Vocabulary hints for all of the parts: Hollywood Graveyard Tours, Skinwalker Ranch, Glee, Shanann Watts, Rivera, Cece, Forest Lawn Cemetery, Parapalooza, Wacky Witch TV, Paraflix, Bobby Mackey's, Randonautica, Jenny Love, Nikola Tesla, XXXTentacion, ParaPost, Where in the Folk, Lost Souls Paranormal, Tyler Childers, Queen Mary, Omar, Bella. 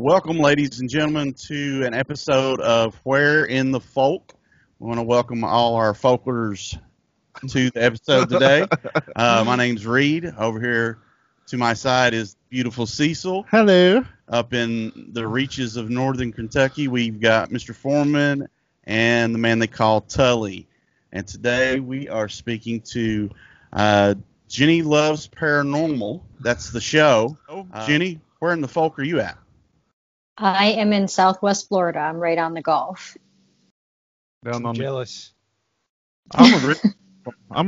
Welcome, ladies and gentlemen, to an episode of Where in the Folk. We want to welcome all our folklers to the episode today. My name's Reed. Over here to my side is beautiful Cecil. Hello. Up in the reaches of northern Kentucky, we've got Mr. Foreman and the man they call Tully. And today we are speaking to Jenny Loves Paranormal. That's the show. Jenny, where in the folk are you at? I am in Southwest Florida. I'm right on the Gulf. Down on jealous. I'm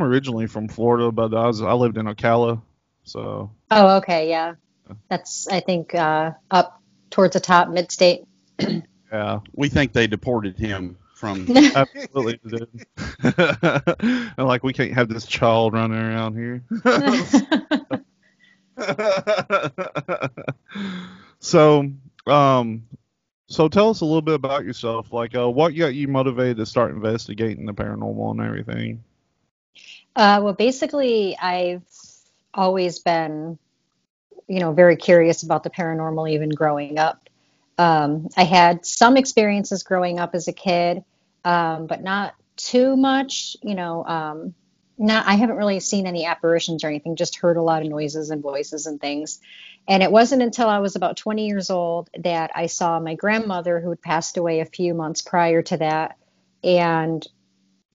originally from Florida, but I lived in Ocala. So. Oh, okay, yeah. That's I think up towards the top, mid-state. Yeah, we think they deported him from. Absolutely, they did. And like we can't have this child running around here. So tell us a little bit about yourself, like what got you motivated to start investigating the paranormal and everything? Well, basically, I've always been, very curious about the paranormal, even growing up. I had some experiences growing up as a kid, but not too much, I haven't really seen any apparitions or anything, just heard a lot of noises and voices and things. And it wasn't until I was about 20 years old that I saw my grandmother, who had passed away a few months prior to that. And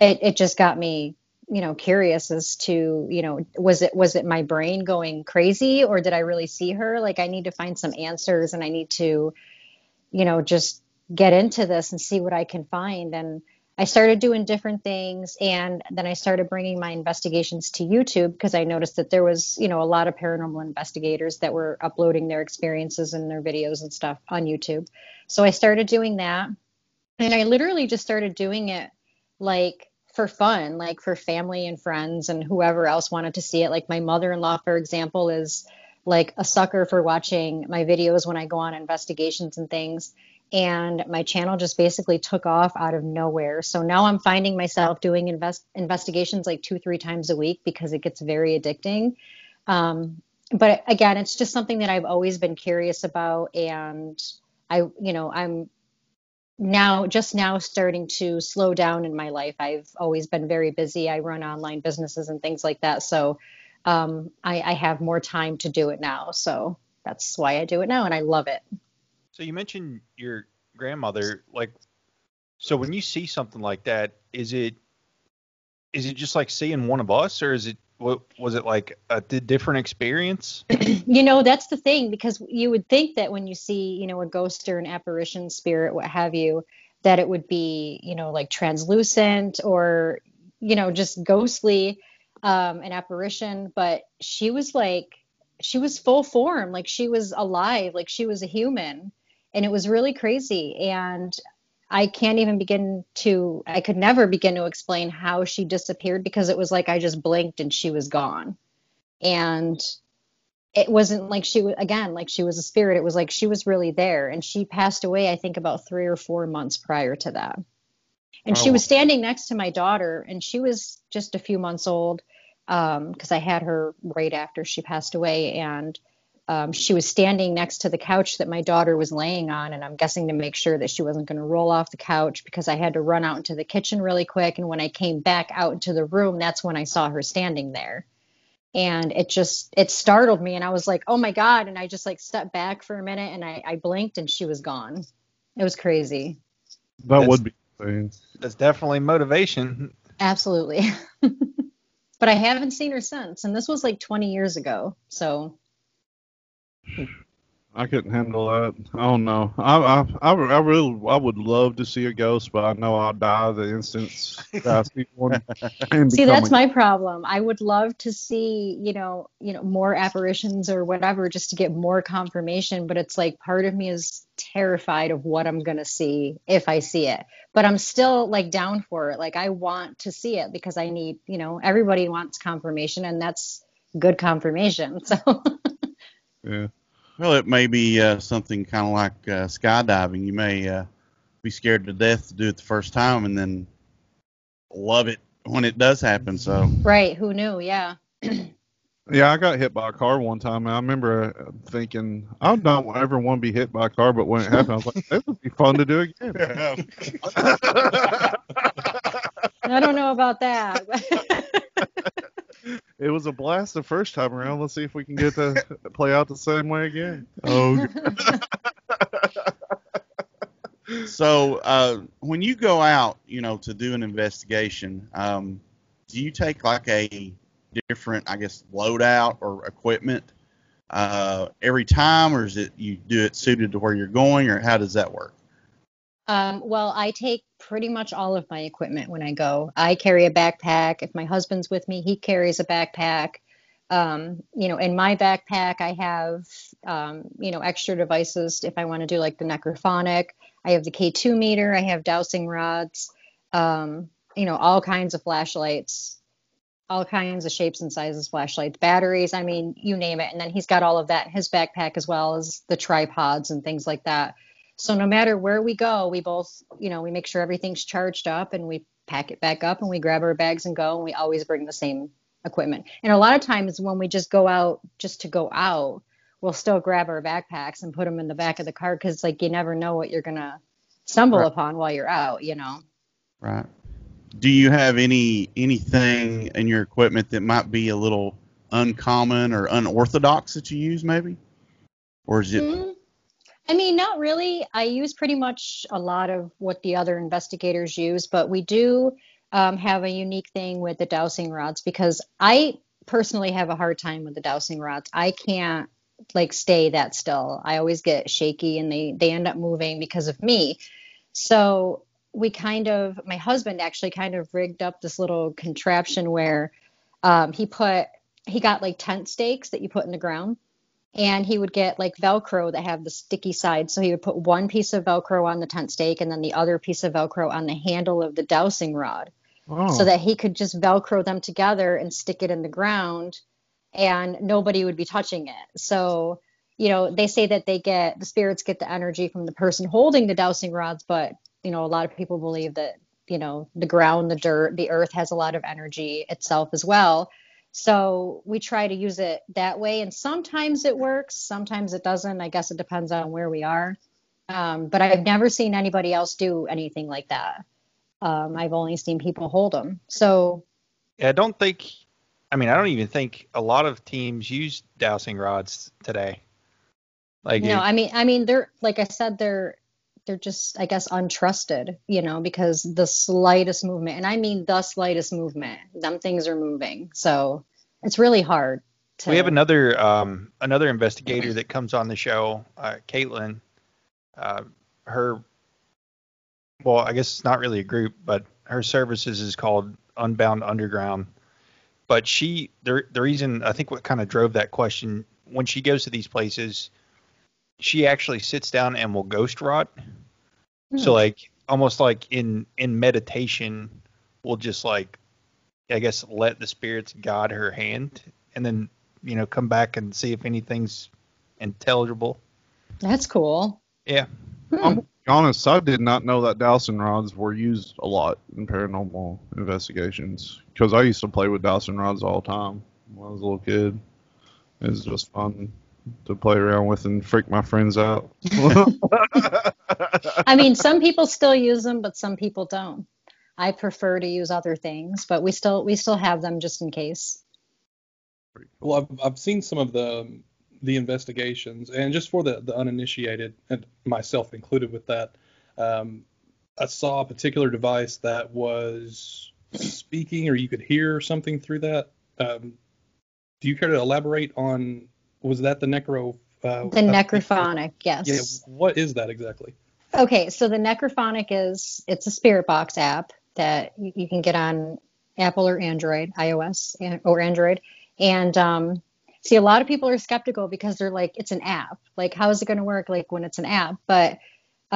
it just got me, curious as to, was it my brain going crazy, or did I really see her? Like, I need to find some answers, and I need to, just get into this and see what I can find. And I started doing different things, and then I started bringing my investigations to YouTube because I noticed that there was, a lot of paranormal investigators that were uploading their experiences and their videos and stuff on YouTube. So I started doing that, and I literally just started doing it like for fun, like for family and friends and whoever else wanted to see it. Like my mother-in-law, for example, is like a sucker for watching my videos when I go on investigations and things. And my channel just basically took off out of nowhere. So now I'm finding myself doing investigations like 2-3 times a week because it gets very addicting. But again, it's just something that I've always been curious about. And I'm now starting to slow down in my life. I've always been very busy. I run online businesses and things like that. So I have more time to do it now. So that's why I do it now. And I love it. So you mentioned your grandmother, like, so when you see something like that, is it just like seeing one of us, or was it like a different experience? That's the thing, because you would think that when you see, a ghost or an apparition, spirit, what have you, that it would be, like translucent or, just ghostly, an apparition. But she was full form. Like she was alive, like she was a human. And it was really crazy. And I could never begin to explain how she disappeared, because it was like I just blinked and she was gone. And it wasn't like she was a spirit. It was like she was really there. And she passed away, I think, about 3 or 4 months prior to that. And She was standing next to my daughter, and she was just a few months old, because I had her right after she passed away. And she was standing next to the couch that my daughter was laying on, and I'm guessing to make sure that she wasn't going to roll off the couch, because I had to run out into the kitchen really quick. And when I came back out into the room, that's when I saw her standing there. And it startled me, and I was like, oh my God. And I just like stepped back for a minute, and I blinked and she was gone. It was crazy. That would be insane. That's definitely motivation. Absolutely. But I haven't seen her since. And this was like 20 years ago. So I couldn't handle that. I don't know. I would love to see a ghost, but I know I'll die the instant I see one. See, that's my problem. I would love to see, more apparitions or whatever, just to get more confirmation. But it's like part of me is terrified of what I'm going to see if I see it. But I'm still like down for it. Like I want to see it, because I need, everybody wants confirmation, and that's good confirmation. So. Yeah. Well, it may be something kind of like skydiving. You may be scared to death to do it the first time, and then love it when it does happen. So. Right. Who knew? Yeah. Yeah, I got hit by a car one time, and I remember thinking, I don't ever want to be hit by a car, but when it happened, I was like, this would be fun to do again. Yeah. I don't know about that. It was a blast the first time around. Let's see if we can get to play out the same way again. Oh. So when you go out, you know, to do an investigation, do you take like a different, I guess, loadout or equipment every time, or is it you do it suited to where you're going, or how does that work? Well, I take pretty much all of my equipment when I go. I carry a backpack. If my husband's with me, he carries a backpack. You know, in my backpack, I have, you know, extra devices if I want to do like the Necrophonic. I have the K2 meter. I have dowsing rods, you know, all kinds of flashlights, all kinds of shapes and sizes flashlights, batteries, I mean, you name it. And then he's got all of that in his backpack, as well as the tripods and things like that. So no matter where we go, we both, you know, we make sure everything's charged up, and we pack it back up, and we grab our bags and go, and we always bring the same equipment. And a lot of times when we just go out just to go out, we'll still grab our backpacks and put them in the back of the car, because like you never know what you're going to stumble upon while you're out, you know. Right. Do you have anything in your equipment that might be a little uncommon or unorthodox that you use, maybe? Or is it... I mean, not really. I use pretty much a lot of what the other investigators use, but we do have a unique thing with the dowsing rods, because I personally have a hard time with the dowsing rods. I can't like stay that still. I always get shaky, and they end up moving because of me. So we kind of, my husband actually kind of rigged up this little contraption where he got like tent stakes that you put in the ground. And he would get like Velcro that have the sticky sides. So he would put one piece of Velcro on the tent stake and then the other piece of Velcro on the handle of the dowsing rod. Oh. So that he could just Velcro them together and stick it in the ground, and nobody would be touching it. So, you know, they say that the spirits get the energy from the person holding the dowsing rods. But, you know, a lot of people believe that, you know, the ground, the dirt, the earth has a lot of energy itself as well. So we try to use it that way, and sometimes it works, sometimes it doesn't. I guess it depends on where we are. But I've never seen anybody else do anything like that. I've only seen people hold them. So yeah, I don't even think a lot of teams use dowsing rods today. Like no, I mean they're, like I said, they're just, I guess, untrusted, you know, because the slightest movement, and I mean the slightest movement, them things are moving. So it's really hard. We have another investigator that comes on the show, Caitlin. I guess it's not really a group, but her services is called Unbound Underground. But the reason, I think what kind of drove that question, when she goes to these places, she actually sits down and will ghost rot. Mm. So like almost like in meditation, we'll just like, I guess, let the spirits guide her hand, and then, you know, come back and see if anything's intelligible. That's cool. Yeah. Hmm. I'm being honest, I did not know that dowsing rods were used a lot in paranormal investigations, because I used to play with dowsing rods all the time when I was a little kid. It was just fun to play around with and freak my friends out. I mean, some people still use them, but some people don't. I prefer to use other things, but we still have them just in case. Well, I've seen some of the investigations, and just for the uninitiated, and myself included with that, I saw a particular device that was speaking, or you could hear something through that. Do you care to elaborate on? Was that the necrophonic? Yes. Yeah, what is that exactly? Okay, so the Necrophonic it's a Spirit Box app that you can get on Apple or Android, iOS or Android. And see, a lot of people are skeptical because they're like, it's an app. Like, how is it going to work? Like, when it's an app. But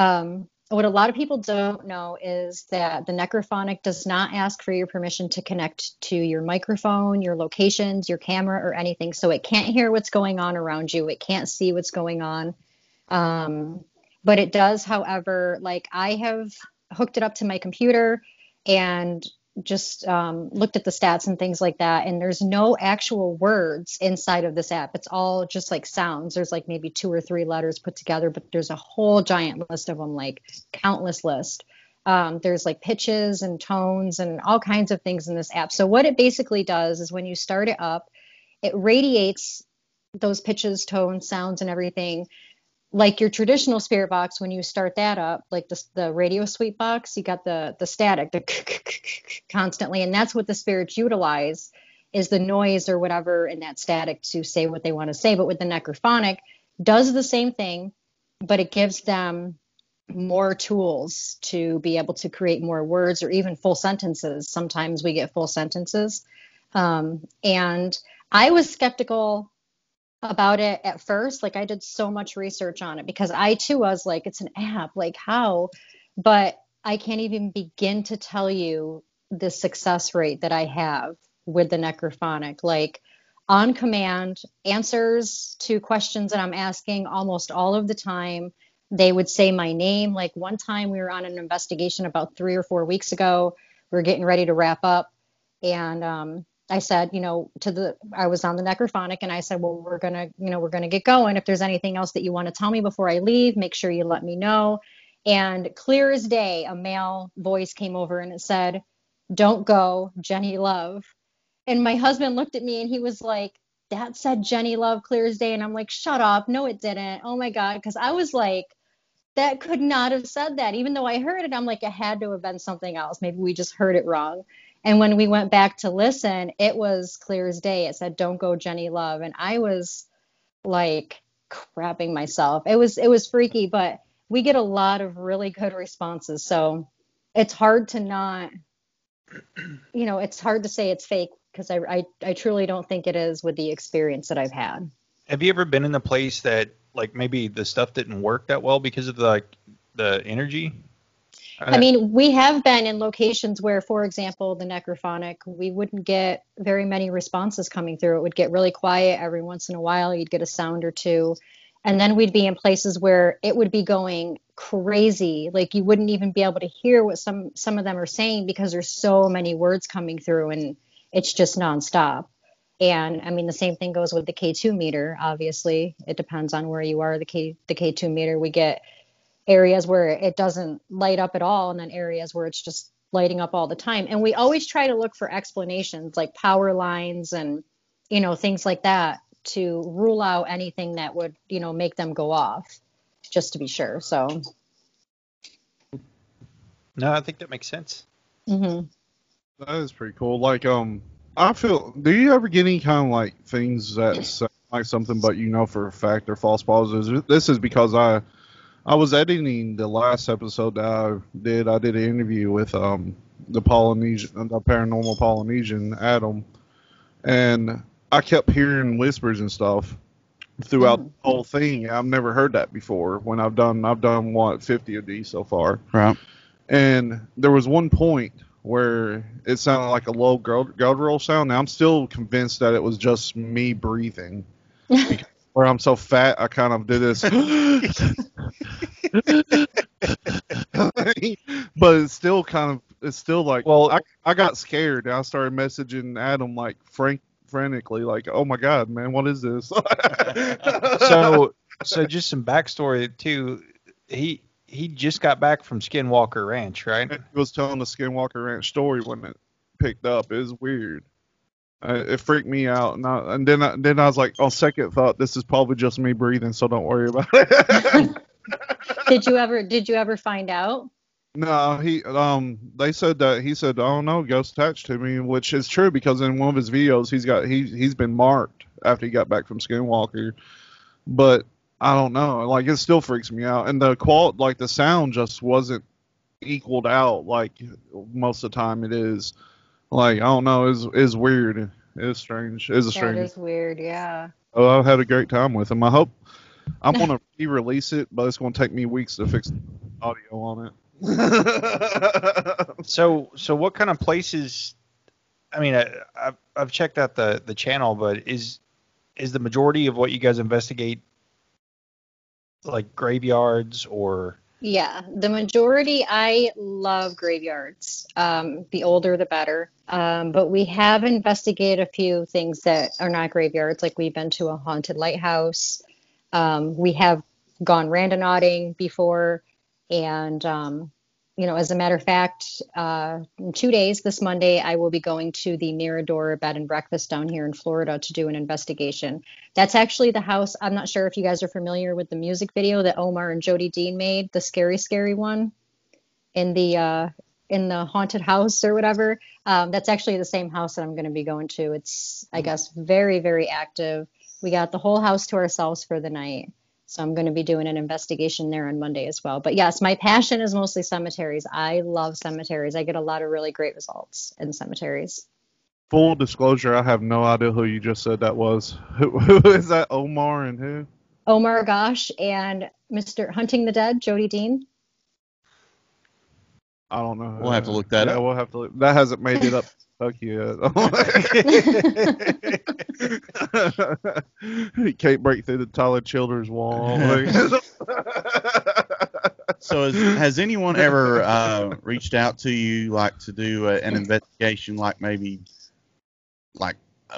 what a lot of people don't know is that the Necrophonic does not ask for your permission to connect to your microphone, your locations, your camera, or anything. So it can't hear what's going on around you. It can't see what's going on. But it does, however, like I have hooked it up to my computer, and just looked at the stats and things like that, and there's no actual words inside of this app. It's all just like sounds. There's like maybe 2 or 3 letters put together, but there's a whole giant list of them, like countless list. There's like pitches and tones and all kinds of things in this app. So what it basically does is when you start it up, it radiates those pitches, tones, sounds, and everything. Like your traditional spirit box, when you start that up, like the radio suite box, you got the static, the constantly, and that's what the spirits utilize, is the noise or whatever in that static to say what they want to say. But with the necrophonic, does the same thing, but it gives them more tools to be able to create more words or even full sentences. Sometimes we get full sentences. And I was skeptical about it at first. Like, I did so much research on it because I too was like, it's an app, like how? But I can't even begin to tell you the success rate that I have with the necrophonic. Like, on command answers to questions that I'm asking almost all of the time. They would say my name. Like, one time we were on an investigation about 3 or 4 weeks ago. We were getting ready to wrap up, and I said, I was on the necrophonic, and I said, well, we're going to get going. If there's anything else that you want to tell me before I leave, make sure you let me know. And clear as day, a male voice came over and it said, "Don't go, Jenny Love." And my husband looked at me and he was like, "That said Jenny Love clear as day." And I'm like, shut up. No, it didn't. Oh my God. Cause I was like, that could not have said that. Even though I heard it, I'm like, it had to have been something else. Maybe we just heard it wrong. And when we went back to listen, it was clear as day. It said, "Don't go, Jenny Love." And I was like crapping myself. It was freaky, but we get a lot of really good responses. So it's hard to not, it's hard to say it's fake because I truly don't think it is with the experience that I've had. Have you ever been in a place that like maybe the stuff didn't work that well because of the energy? I mean, we have been in locations where, for example, the necrophonic, we wouldn't get very many responses coming through. It would get really quiet every once in a while. You'd get a sound or two. And then we'd be in places where it would be going crazy. Like, you wouldn't even be able to hear what some of them are saying because there's so many words coming through and it's just nonstop. And I mean, the same thing goes with the K2 meter. Obviously, it depends on where you are. The K2 meter, we get areas where it doesn't light up at all, and then areas where it's just lighting up all the time. And we always try to look for explanations like power lines and, things like that to rule out anything that would, make them go off, just to be sure. So. No, I think that makes sense. Mm-hmm. That is pretty cool. Like, do you ever get any kind of like things that sound like something, but for a fact they're false positives? This is because I was editing the last episode that I did. I did an interview with the paranormal Polynesian, Adam, and I kept hearing whispers and stuff throughout the whole thing. I've never heard that before. When I've done what, 50 of these so far. Right. And there was one point where it sounded like a low guttural sound. Now I'm still convinced that it was just me breathing. Where I'm so fat, I kind of do this. But it's still like, well, I got scared. I started messaging Adam like frantically, like, "Oh my God, man, what is this?" so just some backstory too. He just got back from Skinwalker Ranch, right? He was telling the Skinwalker Ranch story when it picked up. It was weird. It freaked me out, and then I was like, on second thought, this is probably just me breathing, so don't worry about it. Did you ever find out? No, he they said that he said, "I don't know, ghost attached to me," which is true because in one of his videos he's been marked after he got back from Skinwalker, but I don't know, like it still freaks me out, and the sound just wasn't equaled out like most of the time it is. Like, I don't know, it's weird. It's strange. It's a strange. It is weird, yeah. Oh, I've had a great time with him. I hope I'm going to re-release it, but it's going to take me weeks to fix the audio on it. So what kind of places, I mean, I've checked out the channel, but is the majority of what you guys investigate like graveyards or Yeah, the majority, I love graveyards. The older, the better. But we have investigated a few things that are not graveyards. Like we've been to a haunted lighthouse. We have gone randonauting before. And, you know, as a matter of fact, in 2 days, this Monday, I will be going to the Mirador Bed and Breakfast down here in Florida to do an investigation. That's actually the house. I'm not sure if you guys are familiar with the music video that Omar and Jody Dean made, the scary, scary one in the haunted house or whatever. That's actually the same house that I'm going to be going to. It's, I guess, very, very active. We got the whole house to ourselves for the night. So I'm going to be doing an investigation there on Monday as well. But yes, my passion is mostly cemeteries. I love cemeteries. I get a lot of really great results in cemeteries. Full disclosure, I have no idea who you just said that was. Who is that? Omar and who? Omar Gosh and Mr. Hunting the Dead, Jody Dean. I don't know. We'll have to look that up. Yeah, we'll have to look. That hasn't made it up. Fuck you. He can't break through the Tyler Childers wall. So has anyone ever reached out to you, like, to do an investigation, like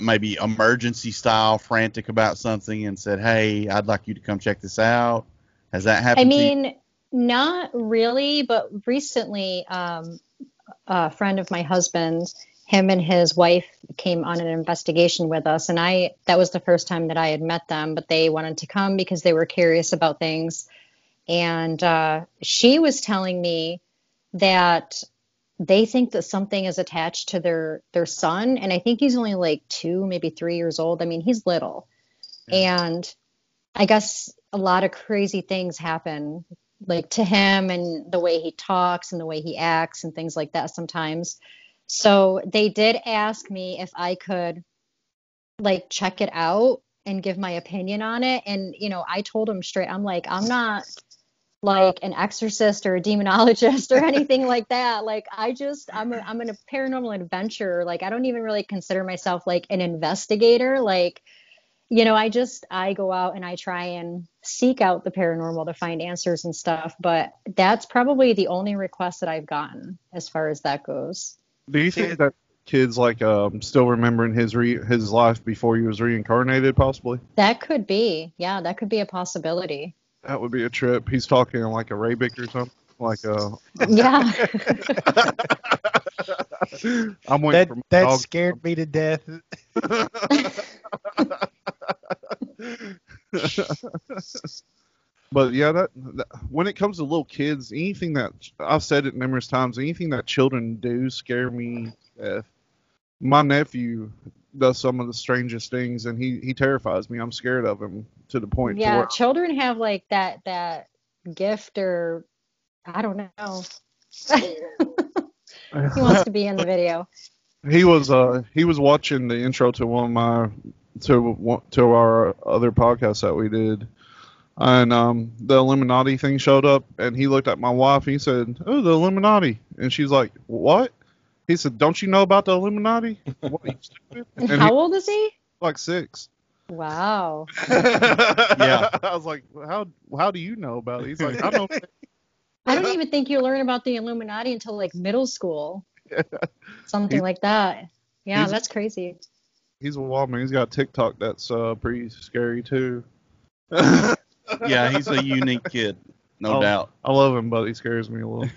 maybe emergency style, frantic about something, and said, hey, I'd like you to come check this out? Has that happened to you? Not really, but recently a friend of my husband's, him and his wife came on an investigation with us, and that was the first time that I had met them, but they wanted to come because they were curious about things. And she was telling me that they think that something is attached to their son, and I think he's only like 2, maybe 3 years old. I mean, he's little. Yeah. And I guess a lot of crazy things happen, like, to him, and the way he talks and the way he acts and things like that sometimes. So they did ask me if I could, like, check it out and give my opinion on it. And, you know, I told them straight, I'm like, I'm not like an exorcist or a demonologist or anything like that. Like, I'm a paranormal adventurer. Like, I don't even really consider myself like an investigator. Like, you know, I go out and I try and seek out the paranormal to find answers and stuff. But that's probably the only request that I've gotten as far as that goes. Do you think that kid's, like, still remembering his life before he was reincarnated, possibly? That could be. Yeah, that could be a possibility. That would be a trip. He's talking like Arabic or something. Like, yeah. I'm waiting for my dog. Scared me to death. But yeah, that when it comes to little kids, anything that I've said it numerous times, anything that children do scare me to death. My nephew does some of the strangest things, and he terrifies me. I'm scared of him to the point. Yeah, where children have like that gift, or I don't know. He wants to be in the video. He was watching the intro to one of my. To our other podcast that we did, and the Illuminati thing showed up, and he looked at my wife and he said, "Oh, the Illuminati," and she's like, "What?" He said, "Don't you know about the Illuminati?" What, are you stupid? And how old is he? Like 6. Wow. Yeah. I was like, "How do you know about it?" He's like, "I don't even think you learn about the Illuminati until like middle school, yeah. Something like that." Yeah, that's crazy. He's a wild man. He's got TikTok that's pretty scary, too. Yeah, he's a unique kid, no doubt. I love him, but he scares me a little.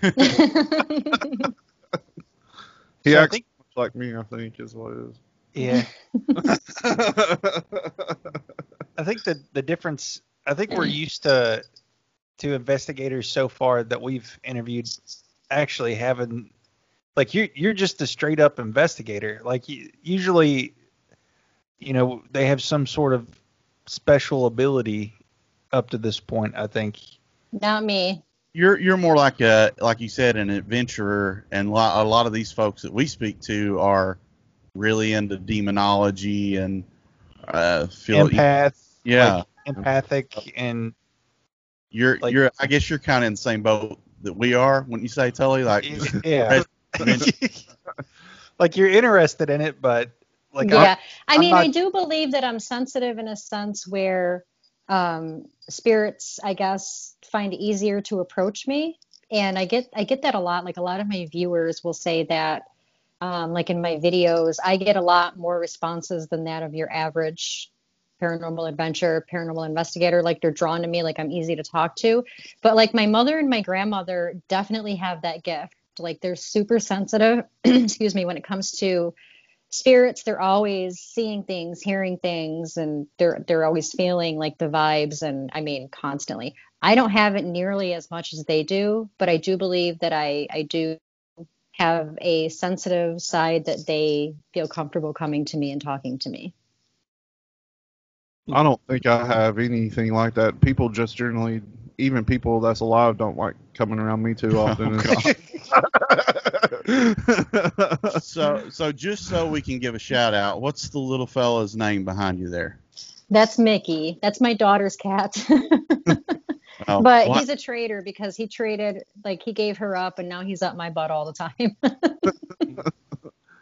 He acts much like me, I think, is what it is. Yeah. I think the difference, I think we're used to investigators so far that we've interviewed actually having, like, you're just a straight-up investigator. Like, usually, you know, they have some sort of special ability up to this point, I think. Not me. You're more like a, like you said, an adventurer, and a lot of these folks that we speak to are really into demonology and empathic, and you're I guess you're kind of in the same boat that we are. Wouldn't you say, Tully? Like, yeah, like you're interested in it, but. Like, yeah, I mean, I do believe that I'm sensitive in a sense where spirits, I guess, find it easier to approach me. And I get that a lot. Like, a lot of my viewers will say that, like in my videos, I get a lot more responses than that of your average paranormal adventure, paranormal investigator. Like, they're drawn to me, like I'm easy to talk to. But like my mother and my grandmother definitely have that gift. Like, they're super sensitive, excuse me, when it comes to spirits. They're always seeing things, hearing things, and they're always feeling like the vibes, and I mean, constantly. I don't have it nearly as much as they do, but I do believe that I do have a sensitive side that they feel comfortable coming to me and talking to me. I don't think I have anything like that. People just generally, even people that's alive, don't like coming around me too often. So just so we can give a shout out, what's the little fella's name behind you there? That's Mickey. That's my daughter's cat. Oh, but what? He's a traitor, because he traded, like, he gave her up, and now he's up my butt all the time.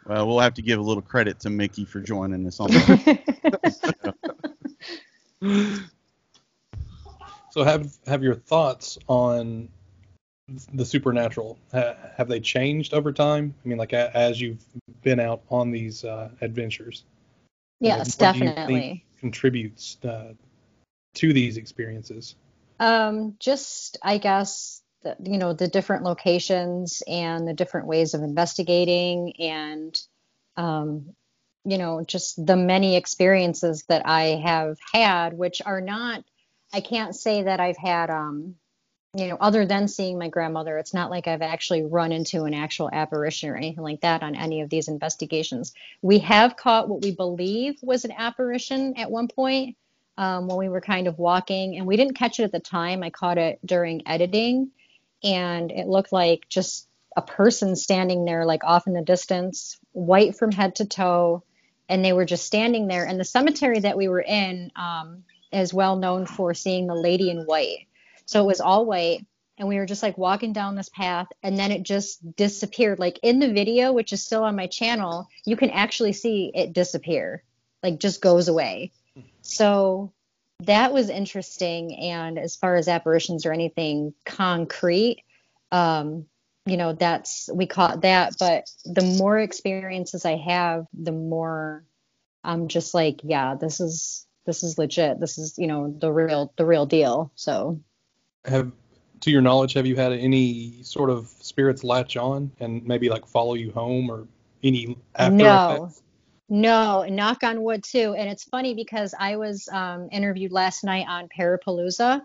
Well, we'll have to give a little credit to Mickey for joining us on that. So have your thoughts on the supernatural, have they changed over time? I mean, like, as you've been out on these adventures? Yes, definitely. Do you think contributes to these experiences? Just, I guess, you know, the different locations and the different ways of investigating, and, you know, just the many experiences that I have had, which are not, I can't say that I've had, you know, other than seeing my grandmother, it's not like I've actually run into an actual apparition or anything like that on any of these investigations. We have caught what we believe was an apparition at one point, when we were kind of walking, and we didn't catch it at the time. I caught it during editing, and it looked like just a person standing there, like off in the distance, white from head to toe, and they were just standing there. And the cemetery that we were in is well known for seeing the lady in white. So it was all white, and we were just like walking down this path, and then it just disappeared. Like, in the video, which is still on my channel, you can actually see it disappear, like, just goes away. So that was interesting. And as far as apparitions or anything concrete, you know, that's, we caught that. But the more experiences I have, the more I'm just like, yeah, this is legit. This is, you know, the real deal. So to your knowledge, have you had any sort of spirits latch on and maybe like follow you home, or any after effects? No, knock on wood too. And it's funny, because I was interviewed last night on Parapalooza,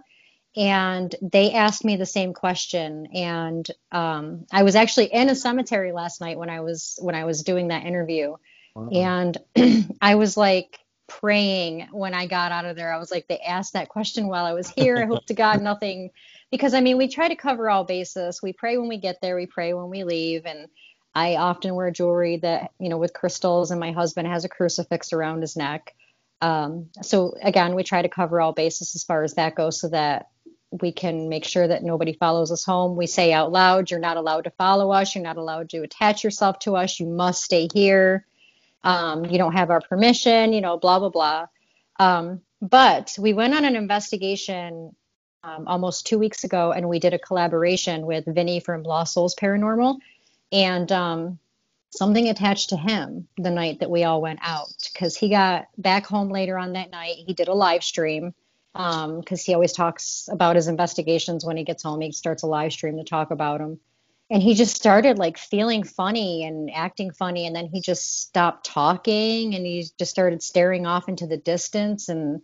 and they asked me the same question. And I was actually in a cemetery last night when I was doing that interview. Wow. And I was like praying when I got out of there. I was like, they asked that question while I was here. I hope to God nothing, because I mean, we try to cover all bases. We pray when we get there, we pray when we leave, and I often wear jewelry that, you know, with crystals, and my husband has a crucifix around his neck. So again, we try to cover all bases as far as that goes, so that we can make sure that nobody follows us home. We say out loud, you're not allowed to follow us. You're not allowed to attach yourself to us. You must stay here. You don't have our permission, you know, blah, blah, blah. But we went on an investigation almost 2 weeks ago, and we did a collaboration with Vinny from Lost Souls Paranormal. And something attached to him the night that we all went out, because he got back home later on that night. He did a live stream, because he always talks about his investigations when he gets home. He starts a live stream to talk about them. And he just started like feeling funny and acting funny. And then he just stopped talking, and he just started staring off into the distance. And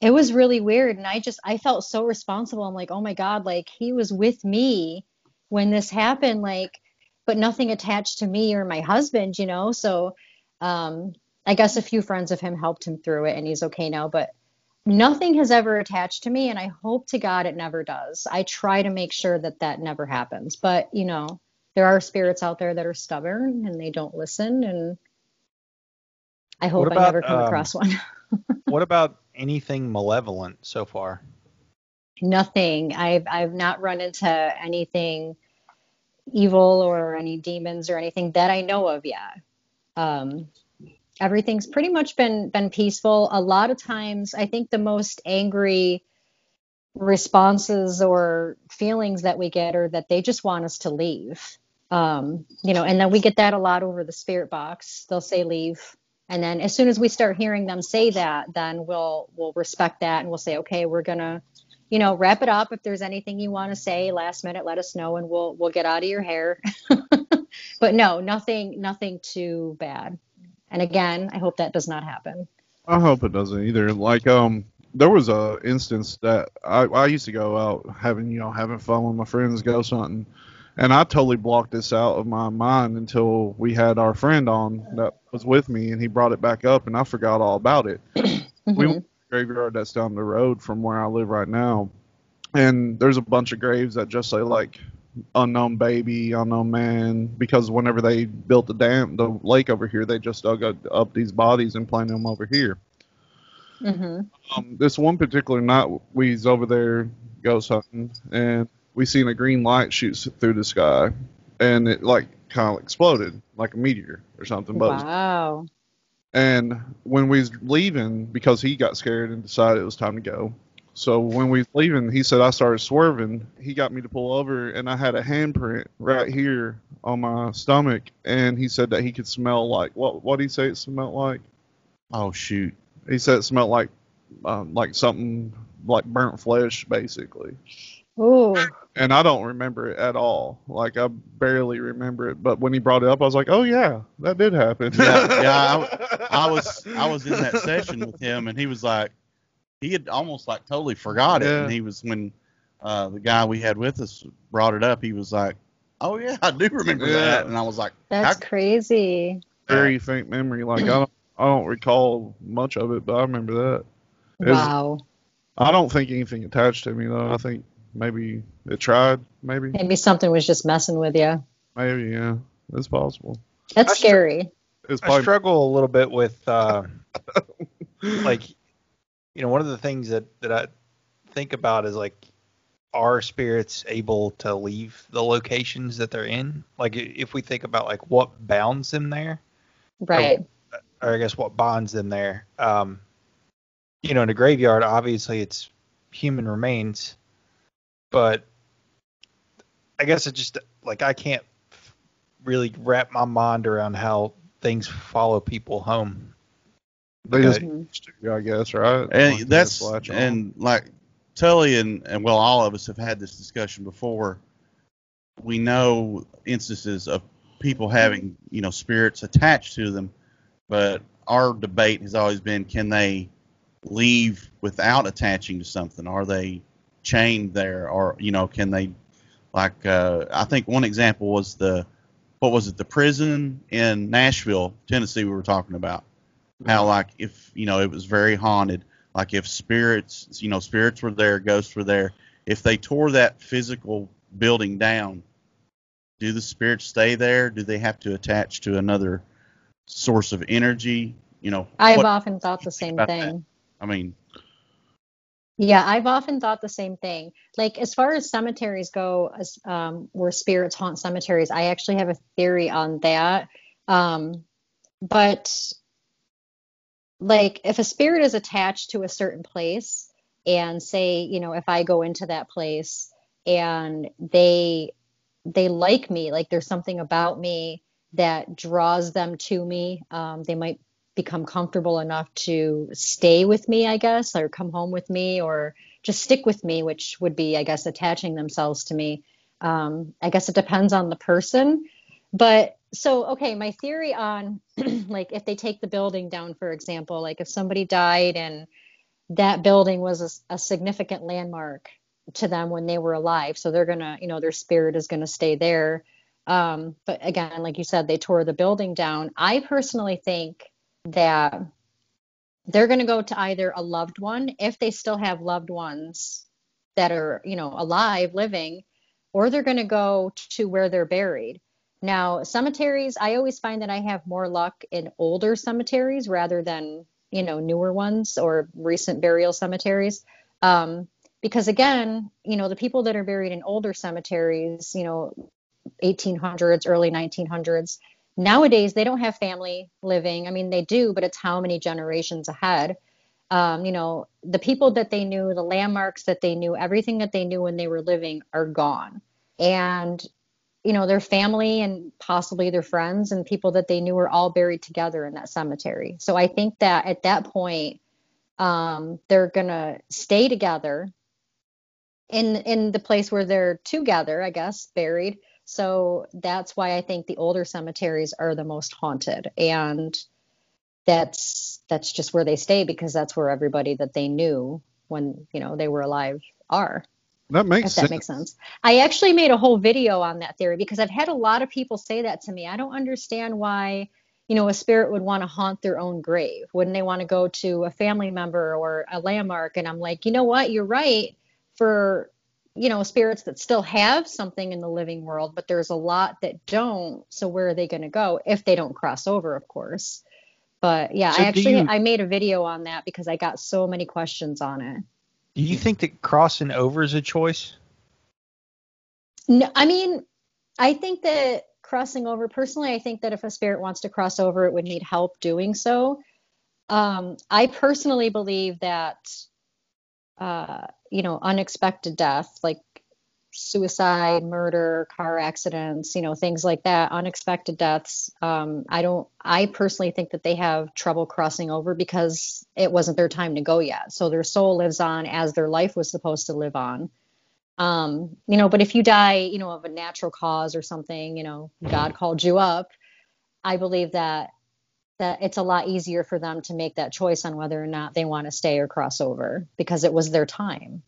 it was really weird. And I felt so responsible. I'm like, oh my God, like, he was with me when this happened. Like, but nothing attached to me or my husband, you know? So I guess a few friends of him helped him through it, and he's okay now, but nothing has ever attached to me. And I hope to God it never does. I try to make sure that that never happens, but you know, there are spirits out there that are stubborn and they don't listen. And I hope I never come across one. What about anything malevolent so far? Nothing. I've not run into anything evil or any demons or anything that I know of yet. Everything's pretty much been peaceful. A lot of times, I think the most angry responses or feelings that we get are that they just want us to leave. You know, and then we get that a lot over the spirit box. They'll say leave. And then as soon as we start hearing them say that, then we'll respect that and we'll say, okay, we're going to, you know, wrap it up. If there's anything you want to say last minute, let us know and we'll get out of your hair. But no, nothing too bad. And again, I hope that does not happen. I hope it doesn't either. Like, there was a instance that I used to go out having fun with my friends, ghost hunting. And I totally blocked this out of my mind until we had our friend on that was with me, and he brought it back up, and I forgot all about it. Mm-hmm. We went to a graveyard that's down the road from where I live right now, and there's a bunch of graves that just say, like, unknown baby, unknown man, because whenever they built the dam, the lake over here, they just dug up these bodies and planted them over here. Mm-hmm. This one particular night, we was over there ghost hunting, and we seen a green light shoots through the sky, and it like kind of exploded like a meteor or something. But wow. And when we was leaving, because he got scared and decided it was time to go. So when we was leaving, he said, I started swerving. He got me to pull over, and I had a handprint right here on my stomach. And he said that he could smell like, what did he say it smelled like? Oh, shoot. He said it smelled like something like burnt flesh, basically. Ooh. And I don't remember it at all. Like, I barely remember it. But when he brought it up, I was like, "Oh yeah, that did happen." I was in that session with him, and he was like, he had almost like totally forgot it. Yeah. And he was when the guy we had with us brought it up, he was like, "Oh yeah, I do remember that." And I was like, "That's crazy." Very faint memory. Like I don't recall much of it, but I remember that. Wow. I don't think anything attached to me though. I think. Maybe it tried. Maybe something was just messing with you. Maybe, yeah, it's possible. That's scary. I struggle a little bit with, like, you know, one of the things that I think about is like, are spirits able to leave the locations that they're in? Like, if we think about like what bounds them there, right? Or I guess what bonds them there. You know, in a graveyard, obviously it's human remains. But I guess it just, like, I can't really wrap my mind around how things follow people home. They just used to, I guess, right? And that's, and like Tully and well, all of us have had this discussion before. We know instances of people having, you know, spirits attached to them, but our debate has always been, can they leave without attaching to something? Are they chained there, or, you know, can they, like, I think one example was the prison in Nashville, Tennessee, we were talking about how, like, if, you know, it was very haunted, like if spirits were there, ghosts were there, if they tore that physical building down, do the spirits stay there? Do they have to attach to another source of energy? You know, I've often thought the same thing. I mean, yeah, I've often thought the same thing. Like, as far as cemeteries go, where spirits haunt cemeteries, I actually have a theory on that. But, like, if a spirit is attached to a certain place, and say, you know, if I go into that place and they like me, like there's something about me that draws them to me, they might become comfortable enough to stay with me, I guess, or come home with me, or just stick with me, which would be, I guess, attaching themselves to me. I guess it depends on the person. But so, okay, my theory on like if they take the building down, for example, like if somebody died and that building was a significant landmark to them when they were alive, so they're gonna, you know, their spirit is gonna stay there. But again, like you said, they tore the building down. I personally think that they're going to go to either a loved one, if they still have loved ones that are, you know, alive, living, or they're going to go to where they're buried. Now, cemeteries, I always find that I have more luck in older cemeteries rather than, you know, newer ones or recent burial cemeteries. Because again, you know, the people that are buried in older cemeteries, you know, 1800s, early 1900s, nowadays, they don't have family living. I mean, they do, but it's how many generations ahead. you know, the people that they knew, the landmarks that they knew, everything that they knew when they were living are gone. And, you know, their family and possibly their friends and people that they knew were all buried together in that cemetery. So I think that at that point, they're going to stay together in the place where they're together, I guess, buried. So that's why I think the older cemeteries are the most haunted. And that's just where they stay, because that's where everybody that they knew when, you know, they were alive are. That makes sense. That makes sense. I actually made a whole video on that theory, because I've had a lot of people say that to me. I don't understand why, you know, a spirit would want to haunt their own grave. Wouldn't they want to go to a family member or a landmark? And I'm like, you know what? You're right, for, you know, spirits that still have something in the living world, but there's a lot that don't. So where are they going to go if they don't cross over, of course? But yeah, so I made a video on that because I got so many questions on it. Do you think that crossing over is a choice? No, I mean, I think that crossing over, personally, I think that if a spirit wants to cross over, it would need help doing so. I personally believe that, you know, unexpected death, like suicide, murder, car accidents, you know, things like that, unexpected deaths. I personally think that they have trouble crossing over because it wasn't their time to go yet. So their soul lives on as their life was supposed to live on. You know, but if you die, you know, of a natural cause or something, you know, God called you up, I believe that it's a lot easier for them to make that choice on whether or not they want to stay or cross over, because it was their time.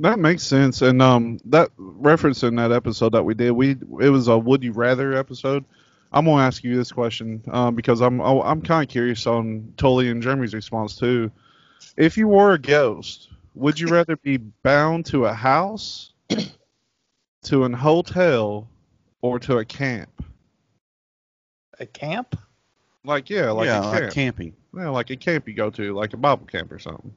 That makes sense. And that reference in that episode that we did, it was a Would You Rather episode. I'm going to ask you this question because I'm kind of curious on Tully and Jeremy's response too. If you were a ghost, would you rather be bound to a house, to an hotel, or to a camp? A camp? Like, yeah, like a camp. Like camping. Yeah, like a camp you go to, like a Bible camp or something.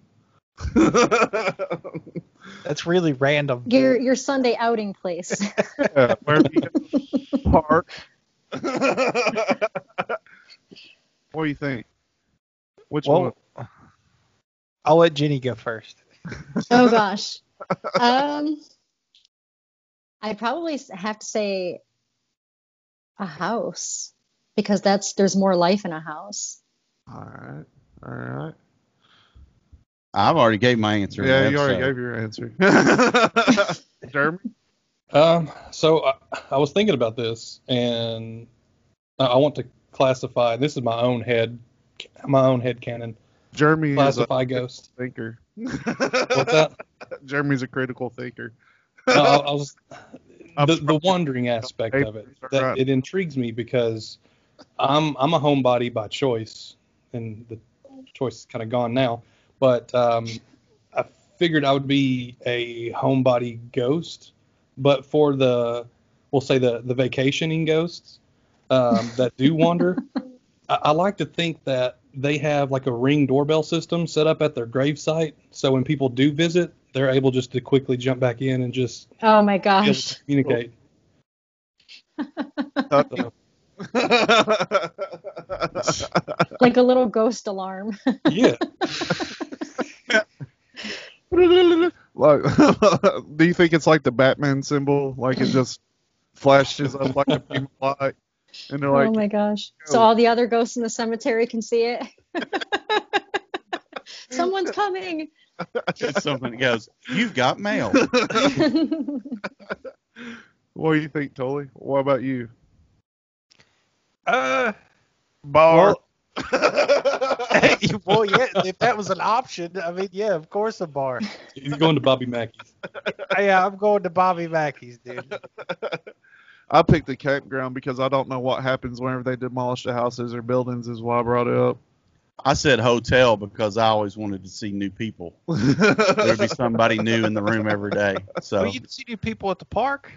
That's really random. Your Sunday outing place. Yeah, where you park. What do you think? Which one? I'll let Jenny go first. Oh gosh. I probably have to say a house, because there's more life in a house. All right. I've already gave my answer. Yeah, you already gave your answer. Jeremy? So I was thinking about this, and I want to classify. This is my own head canon. Jeremy classify is a ghost thinker. What's that? Jeremy's a critical thinker. The wondering aspect of it. That it intrigues me because I'm a homebody by choice, and the choice is kind of gone now. But I figured I would be a homebody ghost, but for we'll say the vacationing ghosts that do wander, I like to think that they have like a Ring doorbell system set up at their gravesite. So when people do visit, they're able just to quickly jump back in and just communicate. So. Like a little ghost alarm. Yeah. Like, do you think it's like the Batman symbol? Like it just flashes up like a beam of light, and they're like, "Oh my gosh!" So all the other ghosts in the cemetery can see it. Someone's coming. Someone goes, "You've got mail." What do you think, Tully? What about you? Bar. Well, yeah, if that was an option, I mean, yeah, of course a bar. He's going to Bobby Mackey's. Yeah, I'm going to Bobby Mackey's, dude. I picked the campground because I don't know what happens whenever they demolish the houses or buildings, is why I brought it up. I said hotel because I always wanted to see new people. There'd be somebody new in the room every day. So. Well, you can see new people at the park.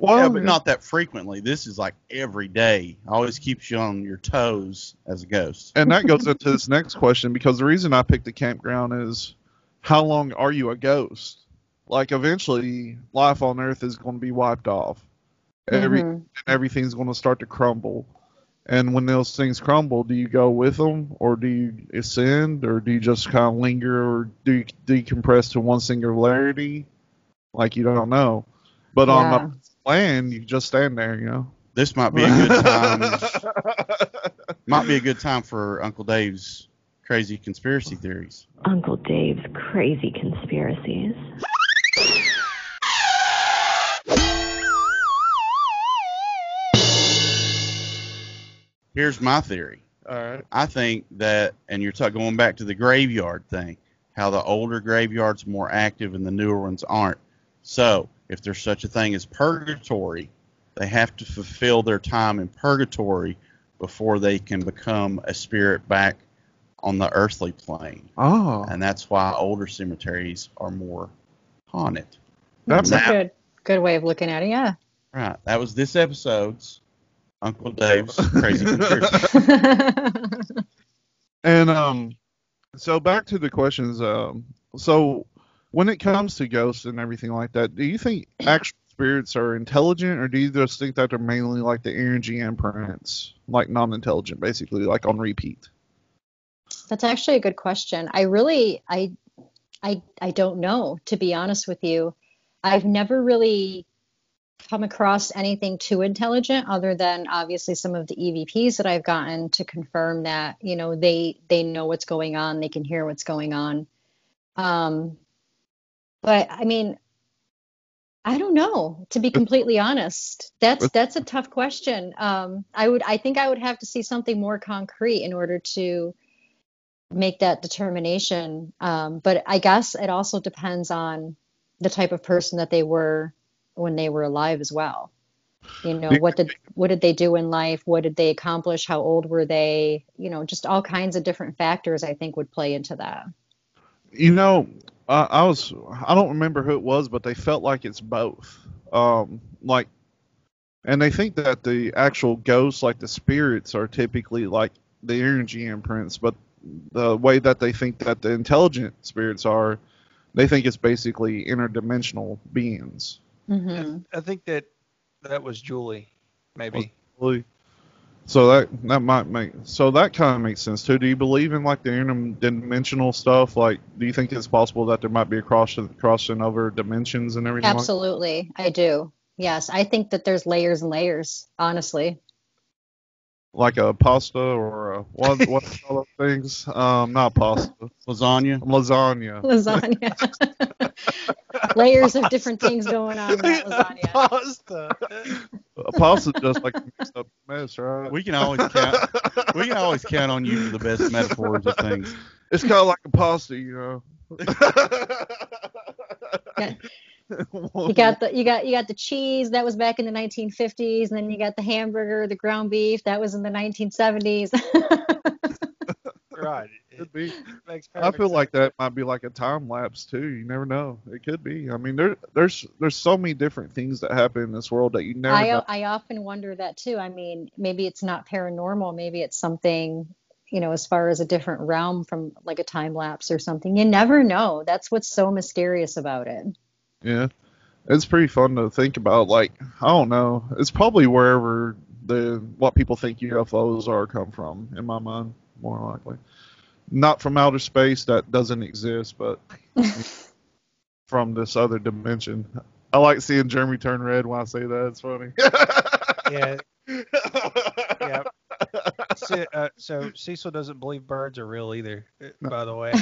Well, yeah, but not that frequently. This is like every day. Always keeps you on your toes as a ghost. And that goes into this next question, because the reason I picked the campground is, how long are you a ghost? Like, eventually, life on Earth is going to be wiped off. Everything's going to start to crumble. And when those things crumble, do you go with them, or do you ascend, or do you just kind of linger, or do you decompress to one singularity? Like, you don't know. But on the land, you just stand there, you know. This might be a good time. Might be a good time for Uncle Dave's crazy conspiracy theories. Uncle Dave's crazy conspiracies. Here's my theory. All right. I think that, and you're going back to the graveyard thing, how the older graveyards are more active and the newer ones aren't. So if there's such a thing as purgatory, they have to fulfill their time in purgatory before they can become a spirit back on the earthly plane. Oh. And that's why older cemeteries are more haunted. That's a good way of looking at it, yeah. Right. That was this episode's Uncle Dave's crazy conspiracy. And so back to the questions. So when it comes to ghosts and everything like that, do you think actual spirits are intelligent, or do you just think that they're mainly like the energy imprints, like non-intelligent, basically, like on repeat? That's actually a good question. I don't know, to be honest with you. I've never really come across anything too intelligent, other than obviously some of the EVPs that I've gotten to confirm that, you know, they know what's going on, they can hear what's going on. But I mean, I don't know, to be completely honest. That's a tough question. I think I would have to see something more concrete in order to make that determination. But I guess it also depends on the type of person that they were when they were alive as well. You know, what did they do in life? What did they accomplish? How old were they? You know, just all kinds of different factors I think would play into that. You know, I don't remember who it was, but they felt like it's both. And they think that the actual ghosts, like the spirits, are typically like the energy imprints, but the way that they think that the intelligent spirits are, they think it's basically interdimensional beings. Mm-hmm. I think that was Julie, maybe. So that might make, so that kind of makes sense too. Do you believe in like the interdimensional stuff? Like, do you think it's possible that there might be a crossing over dimensions and everything? Absolutely, I do. Yes, I think that there's layers and layers, honestly. Like a pasta or a what all those things? Not pasta. Lasagna. Layers of different things going on in that lasagna. Pasta just like mixed up mess, right? We can always count on you for the best metaphors of things. It's kind of like a pasta, you know. Yeah. You got the cheese that was back in the 1950s, and then you got the hamburger, the ground beef that was in the 1970s. Right. I feel like that might be like a time lapse too. You never know. It could be. I mean, there's so many different things that happen in this world that you never know. I often wonder that too. I mean, maybe it's not paranormal. Maybe it's something, you know, as far as a different realm from like a time lapse or something. You never know. That's what's so mysterious about it. Yeah. It's pretty fun to think about. Like, I don't know. It's probably wherever what people think UFOs are come from, in my mind, more likely. Not from outer space, that doesn't exist, but from this other dimension. I like seeing Jeremy turn red when I say that. It's funny. Yeah. So Cecil doesn't believe birds are real either, by the way.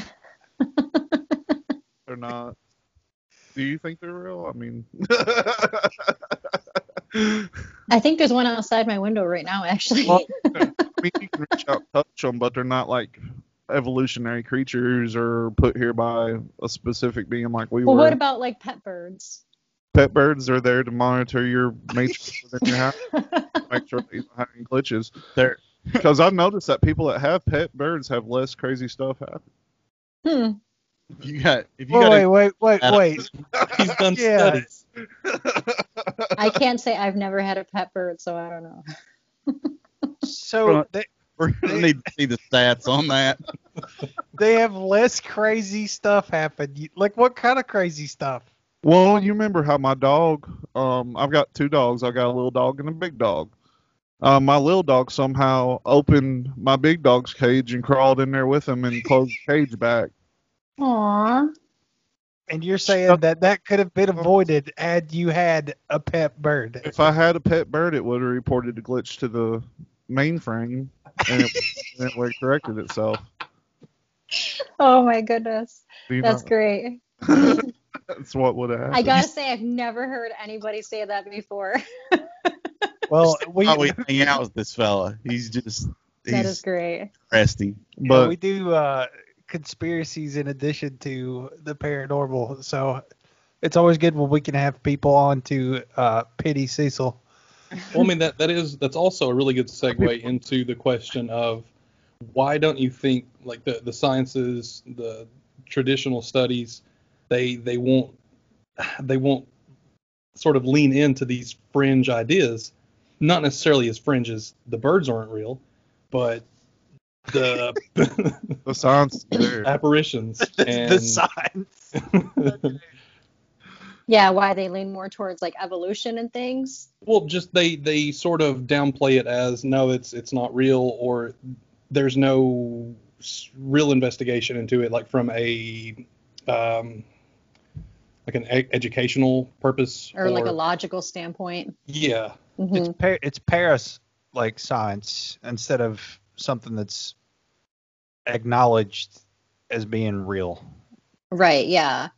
They're not. Do you think they're real? I mean... I think there's one outside my window right now, actually. Well, I mean, you can reach out and touch them, but they're not like evolutionary creatures or put here by a specific being like we were. Well, what about like pet birds? Pet birds are there to monitor your matrix within your house, make sure that you're not having glitches. Because I've noticed that people that have pet birds have less crazy stuff happen. Hmm. Wait. He's done studies. I can't say I've never had a pet bird, so I don't know. So we're gonna need to see the stats on that. They have less crazy stuff happen. Like, what kind of crazy stuff? Well, you remember how my dog? I've got two dogs. I got a little dog and a big dog. my little dog somehow opened my big dog's cage and crawled in there with him and closed the cage back. Aww. And you're saying that that could have been avoided had you had a pet bird. If I had a pet bird, it would have reported a glitch to the mainframe, and it would have corrected itself. Oh, my goodness. That's great. That's what would have happened. I got to say, I've never heard anybody say that before. Well, we hang out with this fella. That is great. Interesting. But we do... conspiracies in addition to the paranormal, so it's always good when we can have people on to pity Cecil. Well, I mean that's also a really good segue into the question of why don't you think like the sciences, the traditional studies, they won't sort of lean into these fringe ideas, not necessarily as fringe as the birds aren't real, but the signs, apparitions, and the signs. Yeah, why they lean more towards like evolution and things. Well, just they sort of downplay it as no, it's not real, or there's no real investigation into it, like from a like an educational purpose, or like a logical standpoint. Yeah, mm-hmm. It's Paris like science instead of something that's acknowledged as being real. Right. Yeah.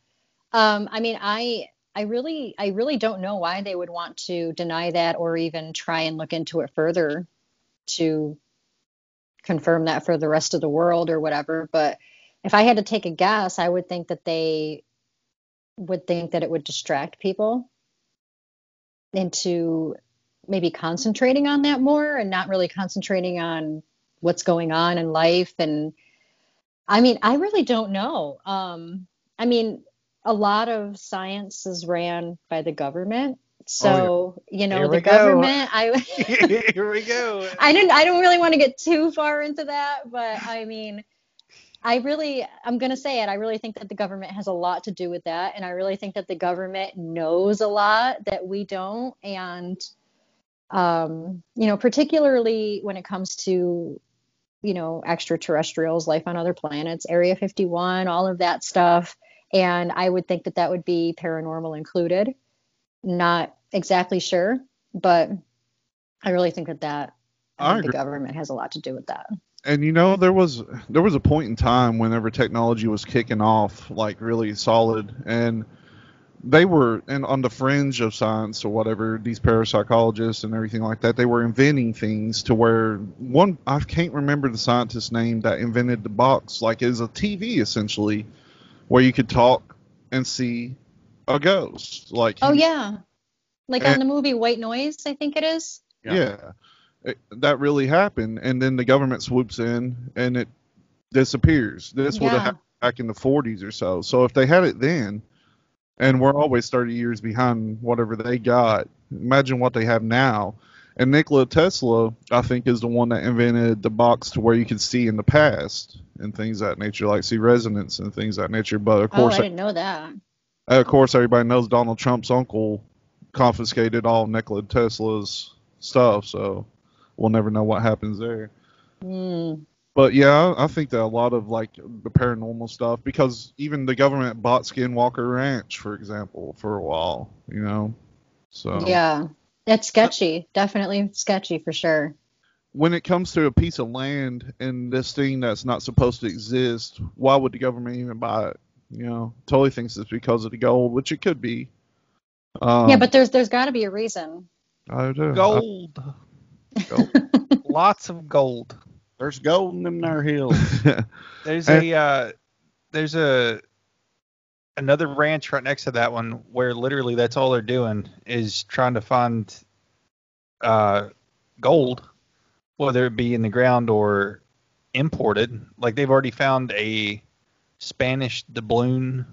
I mean, I really don't know why they would want to deny that or even try and look into it further to confirm that for the rest of the world or whatever. But if I had to take a guess, I would think that they would think that it would distract people into maybe concentrating on that more and not really concentrating on what's going on in life. And I mean, I really don't know. I mean, a lot of science is ran by the government. So, you know, here the government, here we go. I don't really want to get too far into that, but I mean, I'm going to say it. I really think that the government has a lot to do with that. And I really think that the government knows a lot that we don't. And, you know, particularly when it comes to, you know, extraterrestrials, life on other planets, Area 51, all of that stuff. And I would think that that would be paranormal included. Not exactly sure, but I really think that the government has a lot to do with that. And, you know, there was a point in time whenever technology was kicking off, like really solid, and they were on the fringe of science or whatever, these parapsychologists and everything like that. They were inventing things to where I can't remember the scientist's name that invented the box. Like, it was a TV, essentially, where you could talk and see a ghost. Like, oh, yeah. Like on the movie White Noise, I think it is. Yeah. That really happened. And then the government swoops in and it disappears. This would have happened back in the 40s or so. So if they had it then... And we're always 30 years behind whatever they got. Imagine what they have now. And Nikola Tesla, I think, is the one that invented the box to where you could see in the past and things of that nature, like see resonance and things of that nature. But of course, I didn't know that. Of course, everybody knows Donald Trump's uncle confiscated all Nikola Tesla's stuff, so we'll never know what happens there. Mm. But yeah, I think that a lot of like the paranormal stuff, because even the government bought Skinwalker Ranch, for example, for a while, you know. So yeah, that's sketchy, definitely sketchy for sure. When it comes to a piece of land and this thing that's not supposed to exist, why would the government even buy it? You know, totally thinks it's because of the gold, which it could be. Yeah, but there's got to be a reason. I do. Gold. Lots of gold. There's gold in them there hills. There's another ranch right next to that one where literally that's all they're doing is trying to find gold, whether it be in the ground or imported. Like they've already found a Spanish doubloon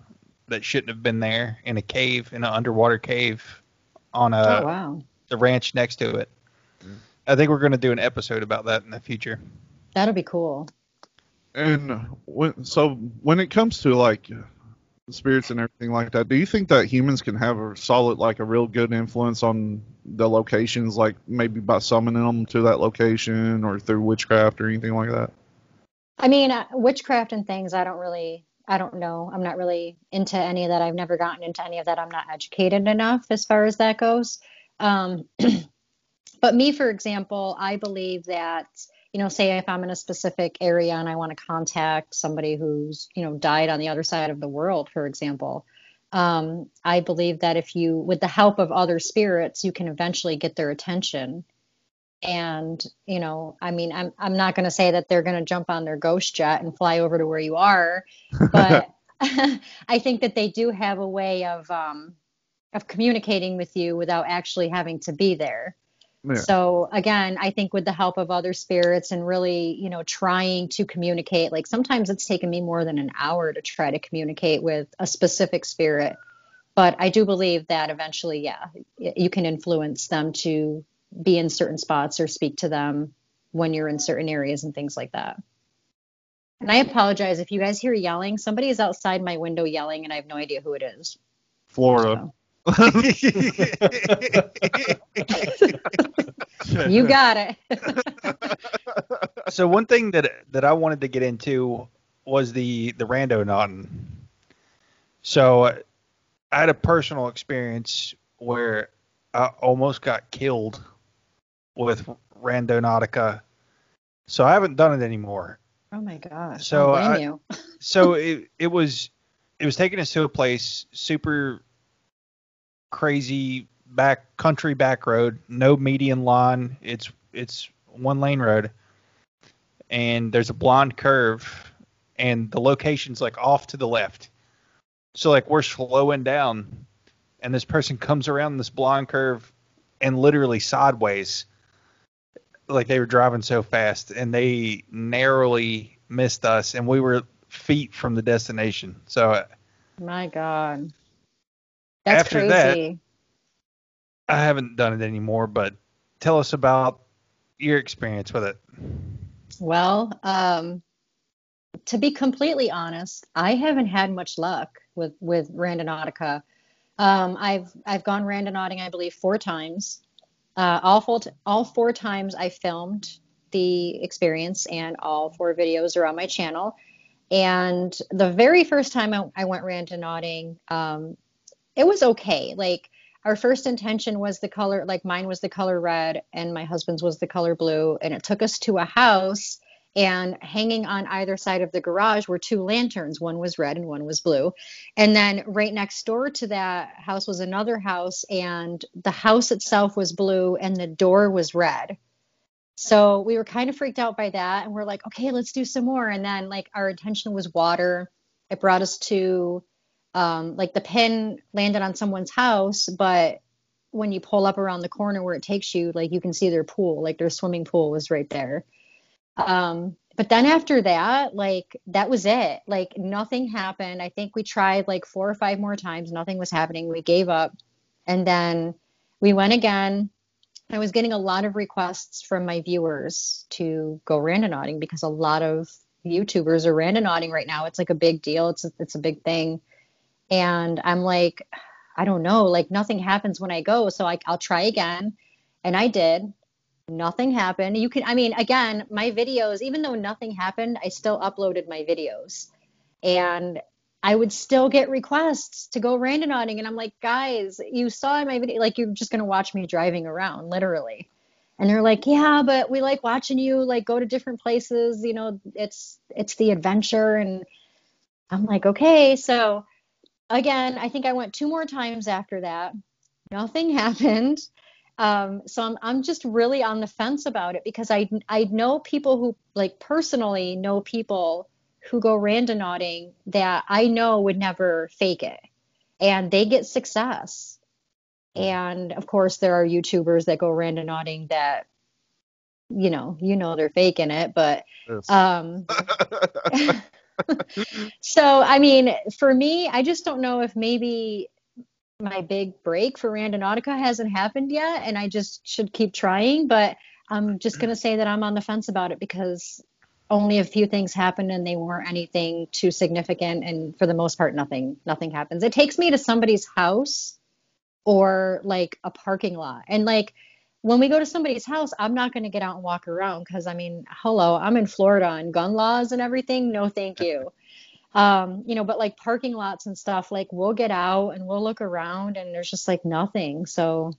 that shouldn't have been there in a cave, in an underwater cave on the ranch next to it. I think we're going to do an episode about that in the future. That'll be cool. And when it comes to like spirits and everything like that, do you think that humans can have a real good influence on the locations, like maybe by summoning them to that location or through witchcraft or anything like that? I mean, witchcraft and things, I don't know. I'm not really into any of that. I've never gotten into any of that. I'm not educated enough as far as that goes. But me, for example, I believe that, you know, say if I'm in a specific area and I want to contact somebody who's, you know, died on the other side of the world, for example, I believe that if you, with the help of other spirits, you can eventually get their attention. And, you know, I mean, I'm not going to say that they're going to jump on their ghost jet and fly over to where you are, but I think that they do have a way of communicating with you without actually having to be there. Yeah. So again, I think with the help of other spirits and really, you know, trying to communicate, like sometimes it's taken me more than an hour to try to communicate with a specific spirit, but I do believe that eventually, yeah, you can influence them to be in certain spots or speak to them when you're in certain areas and things like that. And I apologize if you guys hear yelling. Somebody is outside my window yelling and I have no idea who it is. Flora. So. You got it. So one thing that I wanted to get into was the rando nodding. So I had a personal experience where I almost got killed with Randonautica, so I haven't done it anymore. Oh my gosh! So it was taking us to a place, super crazy back road, no median line. It's one lane road, and there's a blind curve, and the location's like off to the left. So like we're slowing down. And this person comes around this blind curve and literally sideways, like they were driving so fast, and they narrowly missed us, and we were feet from the destination. So, my God, that's after crazy. That, I haven't done it anymore. But tell us about your experience with it. Well, to be completely honest, I haven't had much luck with Randonautica. I've gone randonauting, I believe, 4 times. All 4 times I filmed the experience, and all 4 videos are on my channel. And the very first time I went randonauting, it was okay. Like, our first intention was the color, like mine was the color red and my husband's was the color blue. And it took us to a house, and hanging on either side of the garage were 2 lanterns. One was red and one was blue. And then right next door to that house was another house, and the house itself was blue and the door was red. So we were kind of freaked out by that, and we're like, okay, let's do some more. And then like our intention was water. It brought us to like the pin landed on someone's house, but when you pull up around the corner where it takes you, like you can see their pool, like their swimming pool was right there. But then after that, like, that was it. Like, nothing happened. I think we tried like 4 or 5 more times. Nothing was happening. We gave up. And then we went again. I was getting a lot of requests from my viewers to go randonauting, because a lot of YouTubers are randonauting right now. It's like a big deal. It's a big thing. And I'm like, I don't know, like nothing happens when I go. So I'll try again. And I did. Nothing happened. I mean, again, my videos, even though nothing happened, I still uploaded my videos, and I would still get requests to go randonauting. And I'm like, guys, you saw in my video, like, you're just going to watch me driving around, literally. And they're like, yeah, but we like watching you like go to different places. You know, it's the adventure. And I'm like, okay. So again, I think I went 2 more times after that. Nothing happened. So I'm just really on the fence about it, because I know people who, like, personally know people who go randonauting that I know would never fake it, and they get success. And of course there are YouTubers that go randonauting that, you know, they're faking it, but, yes. So, I mean, for me, I just don't know if maybe my big break for Randonautica hasn't happened yet, and I just should keep trying. But I'm just going to say that I'm on the fence about it, because only a few things happened, and they weren't anything too significant. And for the most part, nothing happens. It takes me to somebody's house or like a parking lot. And like when we go to somebody's house, I'm not going to get out and walk around because, I mean, hello, I'm in Florida and gun laws and everything. No, thank you. You know, but like parking lots and stuff, like we'll get out and we'll look around and there's just like nothing. So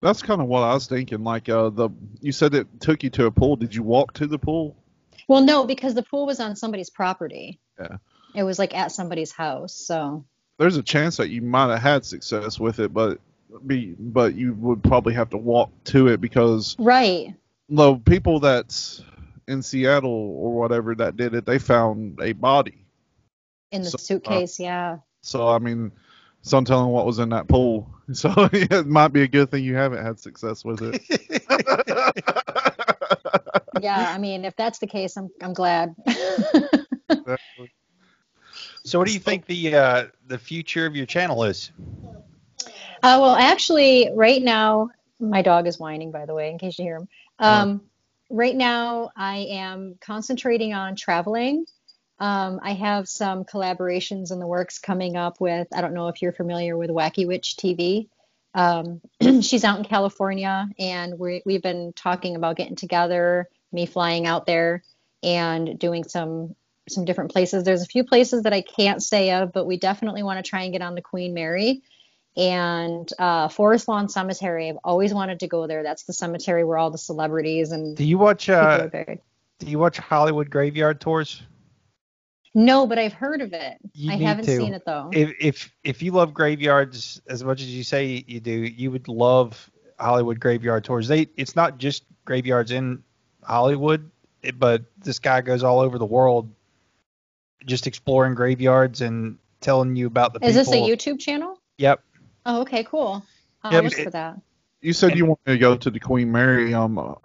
that's kind of what I was thinking. Like you said it took you to a pool. Did you walk to the pool? Well, no, because the pool was on somebody's property. Yeah. It was like at somebody's house. So there's a chance that you might have had success with it, but you would probably have to walk to it because right. The people that's in Seattle or whatever that did it, they found a body in the suitcase. Yeah. So I mean, it's no telling what was in that pool. So it might be a good thing you haven't had success with it. Yeah, I mean, if that's the case, I'm glad. Exactly. So what do you think the future of your channel is? Well, actually, right now, my dog is whining, by the way, in case you hear him. Right now, I am concentrating on traveling. I have some collaborations in the works coming up with, I don't know if you're familiar with Wacky Witch TV. She's out in California, and we've been talking about getting together, me flying out there, and doing some different places. There's a few places that I can't say of, but we definitely want to try and get on the Queen Mary and Forest Lawn Cemetery. I've always wanted to go there. That's the cemetery where all the celebrities and do you watch Hollywood Graveyard Tours? No, but I've heard of it. I haven't seen it though. If you love graveyards as much as you say you do, you would love Hollywood Graveyard Tours. It's not just graveyards in Hollywood, but this guy goes all over the world just exploring graveyards and telling you about the people. Is this a YouTube channel? Yep. Oh, okay, cool. I'll look for that. You said you wanted to go to the Queen Mary. Like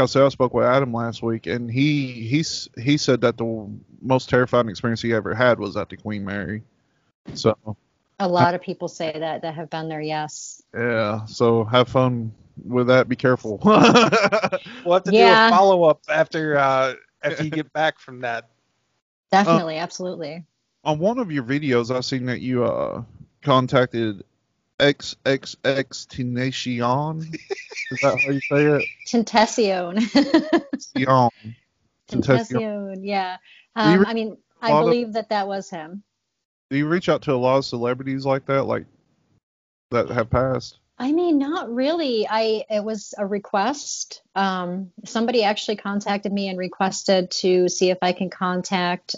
I said, I spoke with Adam last week, and he said that the most terrifying experience he ever had was at the Queen Mary. So a lot of people say that have been there, yes. Yeah, so have fun with that. Be careful. We'll have to do a follow-up after you get back from that. Definitely, absolutely. On one of your videos, I've seen that you contacted XXXTentacion. Is that how you say it? Tentacion. Yeah. I mean, I believe that was him. Do you reach out to a lot of celebrities like that have passed? I mean, not really. It was a request. Somebody actually contacted me and requested to see if I can contact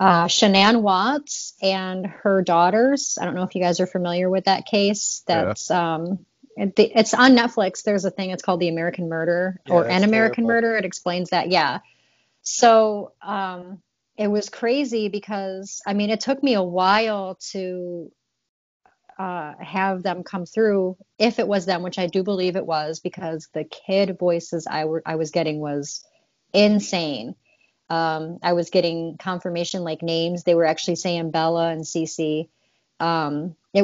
Shanann Watts and her daughters. I don't know if you guys are familiar with that case. That's it's on Netflix. There's a thing. It's called The American Murder or An American Murder. It explains that. Yeah. So it was crazy because I mean it took me a while to have them come through, if it was them, which I do believe it was, because the kid voices I was getting was insane. I was getting confirmation like names. They were actually saying Bella and Cece. It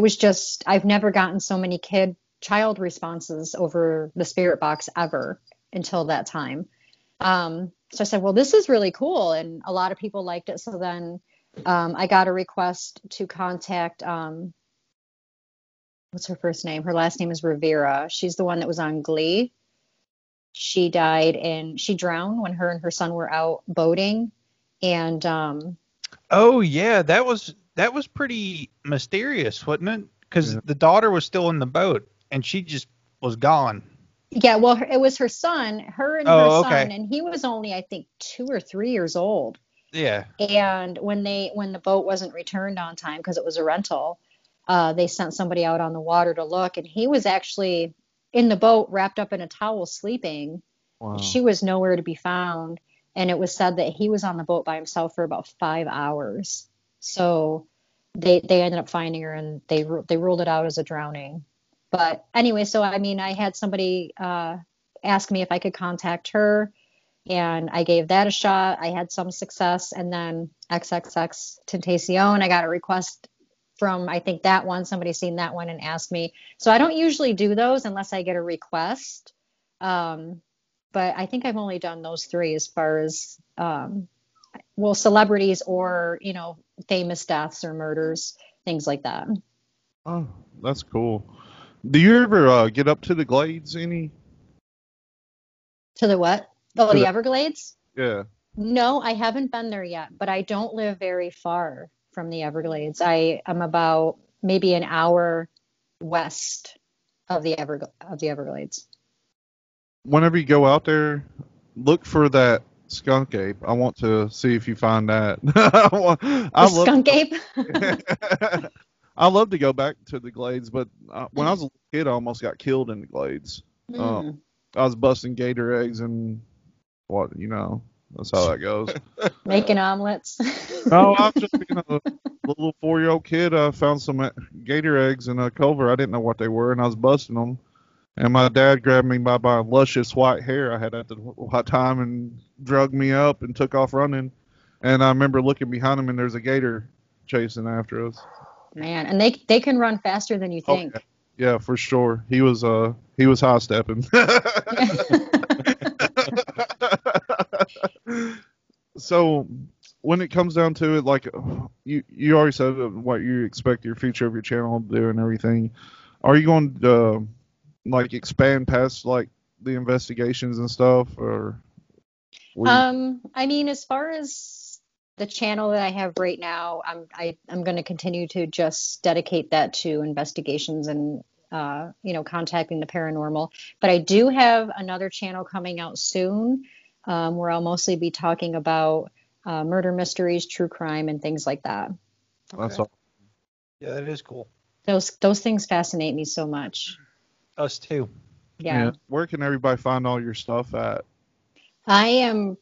was just, I've never gotten so many child responses over the spirit box ever until that time. So I said, well, this is really cool. And a lot of people liked it. So then I got a request to contact what's her first name? Her last name is Rivera. She's the one that was on Glee. She died and she drowned when her and her son were out boating. And oh yeah, that was pretty mysterious, wasn't it? Because the daughter was still in the boat and she just was gone. Yeah, well, it was her son, her son, and he was only I think 2 or 3 years old. Yeah. And when the boat wasn't returned on time because it was a rental, they sent somebody out on the water to look, and he was actually in the boat wrapped up in a towel sleeping. Wow. She was nowhere to be found, and it was said that he was on the boat by himself for about 5 hours. So they ended up finding her, and they ruled it out as a drowning. But anyway, so I mean, I had somebody ask me if I could contact her, and I gave that a shot. I had some success, and then XXXTentacion, I got a request from, I think, that one. Somebody seen that one and asked me. So I don't usually do those unless I get a request. But I think I've only done those three as far as, celebrities or, famous deaths or murders, things like that. Oh, that's cool. Do you ever get up to the glades any? To the what? Oh, the Everglades? Yeah. No, I haven't been there yet, but I don't live very far from the Everglades. I am about maybe an hour west of the Everglades. Whenever you go out there, look for that skunk ape. I want to see if you find that. I love skunk ape? I love to go back to the glades, but when I was a kid, I almost got killed in the glades. I was busting gator eggs and what, you know, that's how that goes. Making omelets. No, I was just being a little 4-year-old kid. I found some gator eggs in a culvert. I didn't know what they were, and I was busting them. And my dad grabbed me by my luscious white hair I had at the time and drugged me up and took off running. And I remember looking behind him, and there's a gator chasing after us. Man, and they can run faster than you think. Oh, yeah, for sure. He was high stepping. So when it comes down to it, like you already said what you expect your future of your channel to do and everything. Are you going to like expand past like the investigations and stuff, or? I mean, as far as the channel that I have right now, I'm going to continue to just dedicate that to investigations and, you know, contacting the paranormal. But I do have another channel coming out soon where I'll mostly be talking about murder mysteries, true crime, and things like that. That's awesome. Yeah, that is cool. Those things fascinate me so much. Us too. Yeah. Where can everybody find all your stuff at? I am...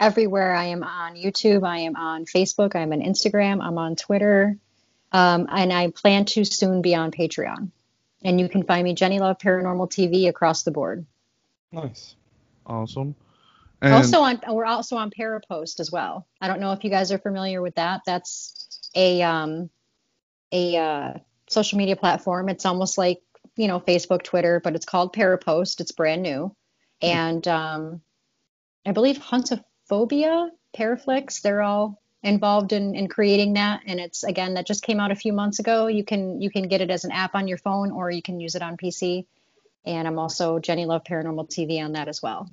everywhere. I am on YouTube. I am on Facebook. I'm on Instagram. I'm on Twitter. And I plan to soon be on Patreon. And you can find me, Jenny Love Paranormal TV, across the board. Nice. Awesome. And we're also on ParaPost as well. I don't know if you guys are familiar with that. That's a social media platform. It's almost like, you know, Facebook, Twitter, but it's called ParaPost. It's brand new. And I believe Huntophobia, Paraflix, they're all involved in creating that. And it's, again, that just came out a few months ago. You can get it as an app on your phone, or you can use it on PC. And I'm also Jenny Love Paranormal TV on that as well.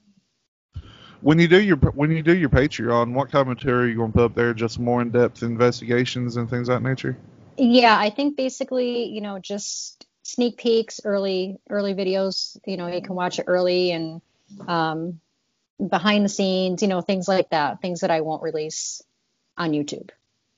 When you do your Patreon, what commentary are you going to put up there? Just more in-depth investigations and things of that nature? Yeah, I think basically, you know, just sneak peeks, early videos, you know, you can watch it early, and behind the scenes, you know, things like that, things that I won't release on YouTube.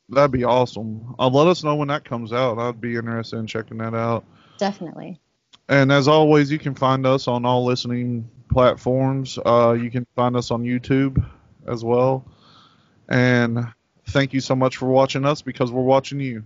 That'd be awesome. Let us know when that comes out. I'd be interested in checking that out. Definitely. And as always, you can find us on all listening platforms. You can find us on YouTube as well. And thank you so much for watching us, because we're watching you.